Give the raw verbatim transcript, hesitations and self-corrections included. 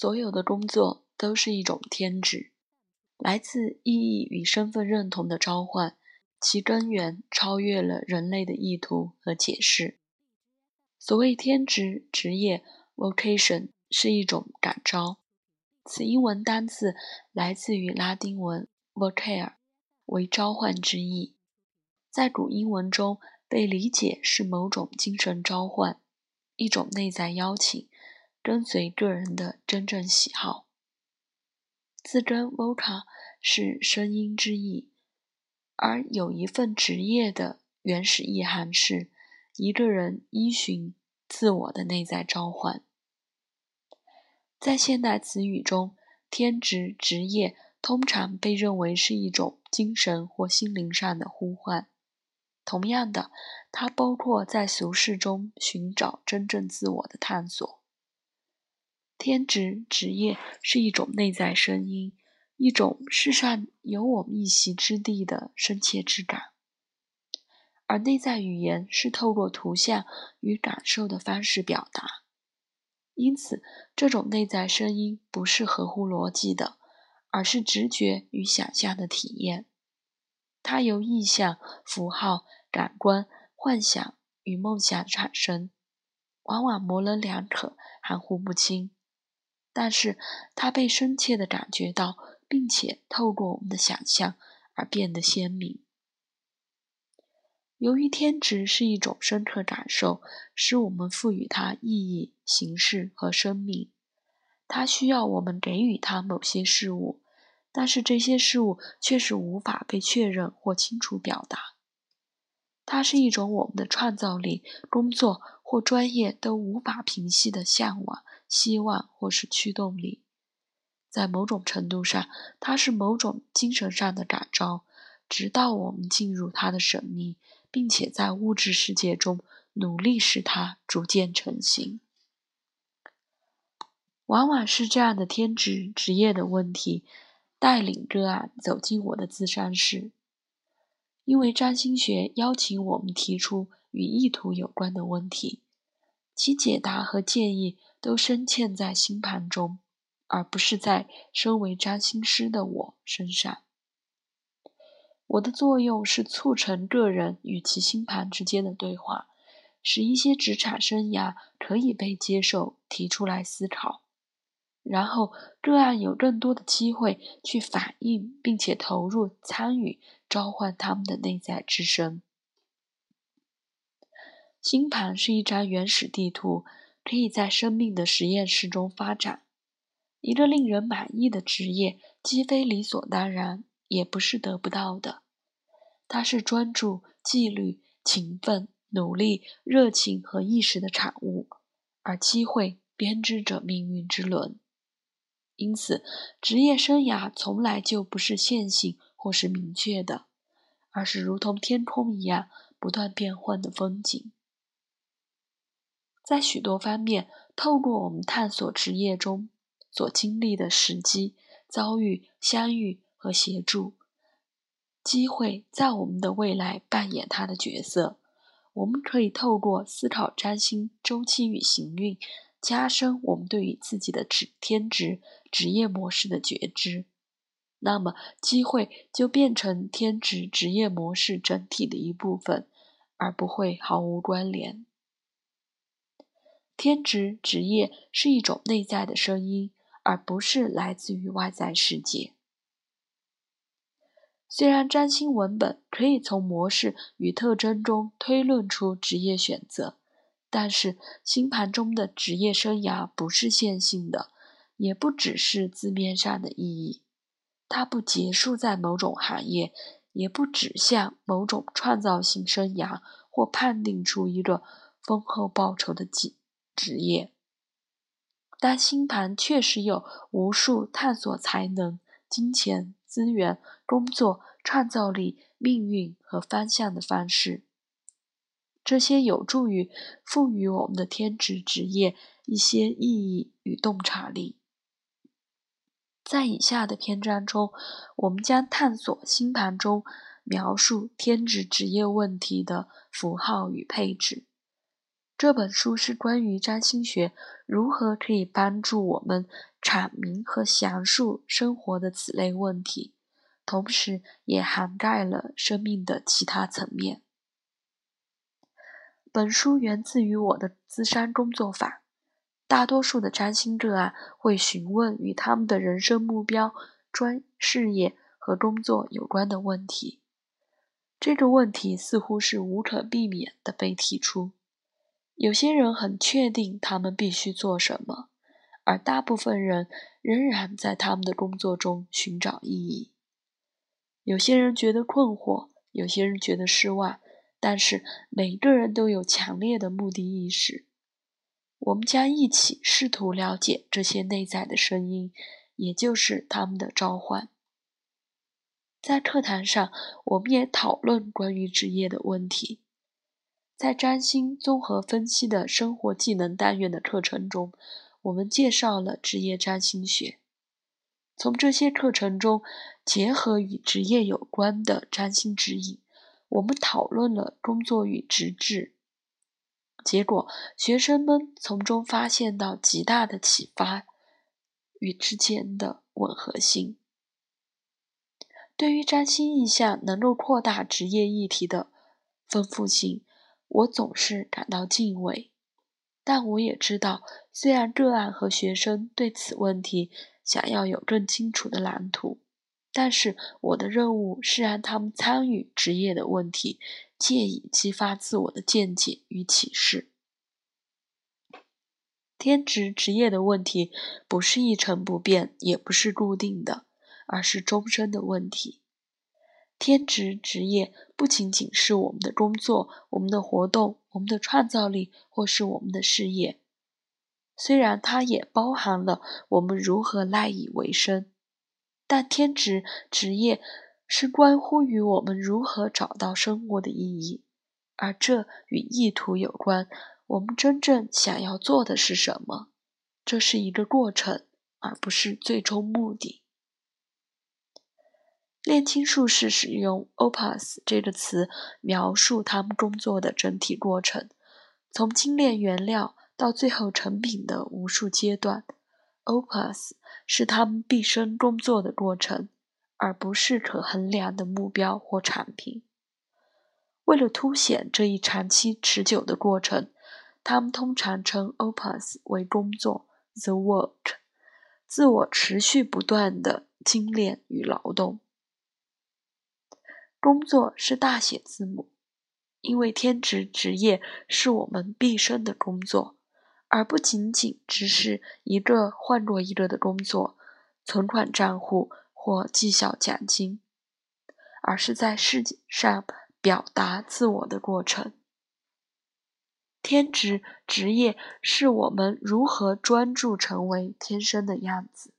所有的工作都是一种天职，来自意义与身份认同的召唤，其根源超越了人类的意图和解释。所谓天职、职业 vocation 是一种感召，此英文单词来自于拉丁文 vocare 为召唤之意，在古英文中被理解是某种精神召唤，一种内在邀请，跟随个人的真正喜好。字根 voca 是声音之意，而有一份职业的原始意涵是一个人依循自我的内在召唤。在现代词语中，天职、职业通常被认为是一种精神或心灵上的呼唤。同样的，它包括在俗世中寻找真正自我的探索。天职、职业是一种内在声音，一种世上有我们一席之地的深切之感。而内在语言是透过图像与感受的方式表达，因此这种内在声音不是合乎逻辑的，而是直觉与想象的体验。它由意象、符号、感官、幻想与梦想产生，往往模棱两可、含糊不清，但是它被深切地感觉到，并且透过我们的想象而变得鲜明。由于天职是一种深刻感受，使我们赋予它意义、形式和生命。它需要我们给予它某些事物，但是这些事物确实无法被确认或清楚表达。它是一种我们的创造力、工作或专业都无法平息的向往、希望或是驱动力。在某种程度上，它是某种精神上的感召，直到我们进入它的神秘，并且在物质世界中努力使它逐渐成型。往往是这样的天职、职业的问题带领个案走进我的咨商室，因为占星学邀请我们提出与意图有关的问题，其解答和建议都深嵌在星盘中，而不是在身为占星师的我身上。我的作用是促成个人与其星盘之间的对话，使一些职场生涯可以被接受，提出来思考，然后个案有更多的机会去反应，并且投入参与，召唤他们的内在之声。星盘是一张原始地图，可以在生命的实验室中发展。一个令人满意的职业，既非理所当然，也不是得不到的，它是专注、纪律、勤奋、努力、热情和意识的产物，而机会编织着命运之轮。因此，职业生涯从来就不是线性或是明确的，而是如同天空一样不断变换的风景。在许多方面，透过我们探索职业中所经历的时机、遭遇、相遇和协助，机会在我们的未来扮演它的角色。我们可以透过思考占星、周期与行运，加深我们对于自己的天职、职业模式的觉知。那么，机会就变成天职、职业模式整体的一部分，而不会毫无关联。天职、职业是一种内在的声音，而不是来自于外在世界。虽然占星文本可以从模式与特征中推论出职业选择，但是星盘中的职业生涯不是线性的，也不只是字面上的意义。它不结束在某种行业，也不指向某种创造性生涯或判定出一个丰厚报酬的职业。但星盘确实有无数探索才能、金钱、资源、工作、创造力、命运和方向的方式，这些有助于赋予我们的天职职业一些意义与洞察力。在以下的篇章中，我们将探索星盘中描述天职职业问题的符号与配置，这本书是关于占星学如何可以帮助我们阐明和详述生活的此类问题，同时也涵盖了生命的其他层面。本书源自于我的咨商工作坊，大多数的占星个案会询问与他们的人生目标、专事业和工作有关的问题。这个问题似乎是无可避免地被提出。有些人很确定他们必须做什么，而大部分人仍然在他们的工作中寻找意义。有些人觉得困惑，有些人觉得失望，但是每个人都有强烈的目的意识。我们将一起试图了解这些内在的声音，也就是他们的召唤。在课堂上，我们也讨论关于职业的问题。在占星综合分析的生活技能单元的课程中，我们介绍了职业占星学。从这些课程中，结合与职业有关的占星指引，我们讨论了工作与职志，结果学生们从中发现到极大的启发与之间的吻合性。对于占星意象能够扩大职业议题的丰富性，我总是感到敬畏，但我也知道，虽然个案和学生对此问题想要有更清楚的蓝图，但是我的任务是让他们参与职业的问题，借以激发自我的见解与启示。天职职业的问题不是一成不变，也不是固定的，而是终身的问题。天职职业不仅仅是我们的工作、我们的活动、我们的创造力或是我们的事业，虽然它也包含了我们如何赖以为生，但天职职业是关乎于我们如何找到生活的意义，而这与意图有关。我们真正想要做的是什么？这是一个过程，而不是最终目的。炼金术士使用 opus 这个词描述他们工作的整体过程，从精炼原料到最后成品的无数阶段。opus 是他们毕生工作的过程，而不是可衡量的目标或产品。为了凸显这一长期持久的过程，他们通常称 opus 为工作 the work， 自我持续不断的精炼与劳动。工作是大写字母，因为天职职业是我们毕生的工作，而不仅仅只是一个换过一个的工作、存款账户或绩效奖金，而是在世界上表达自我的过程。天职职业是我们如何专注成为天生的样子。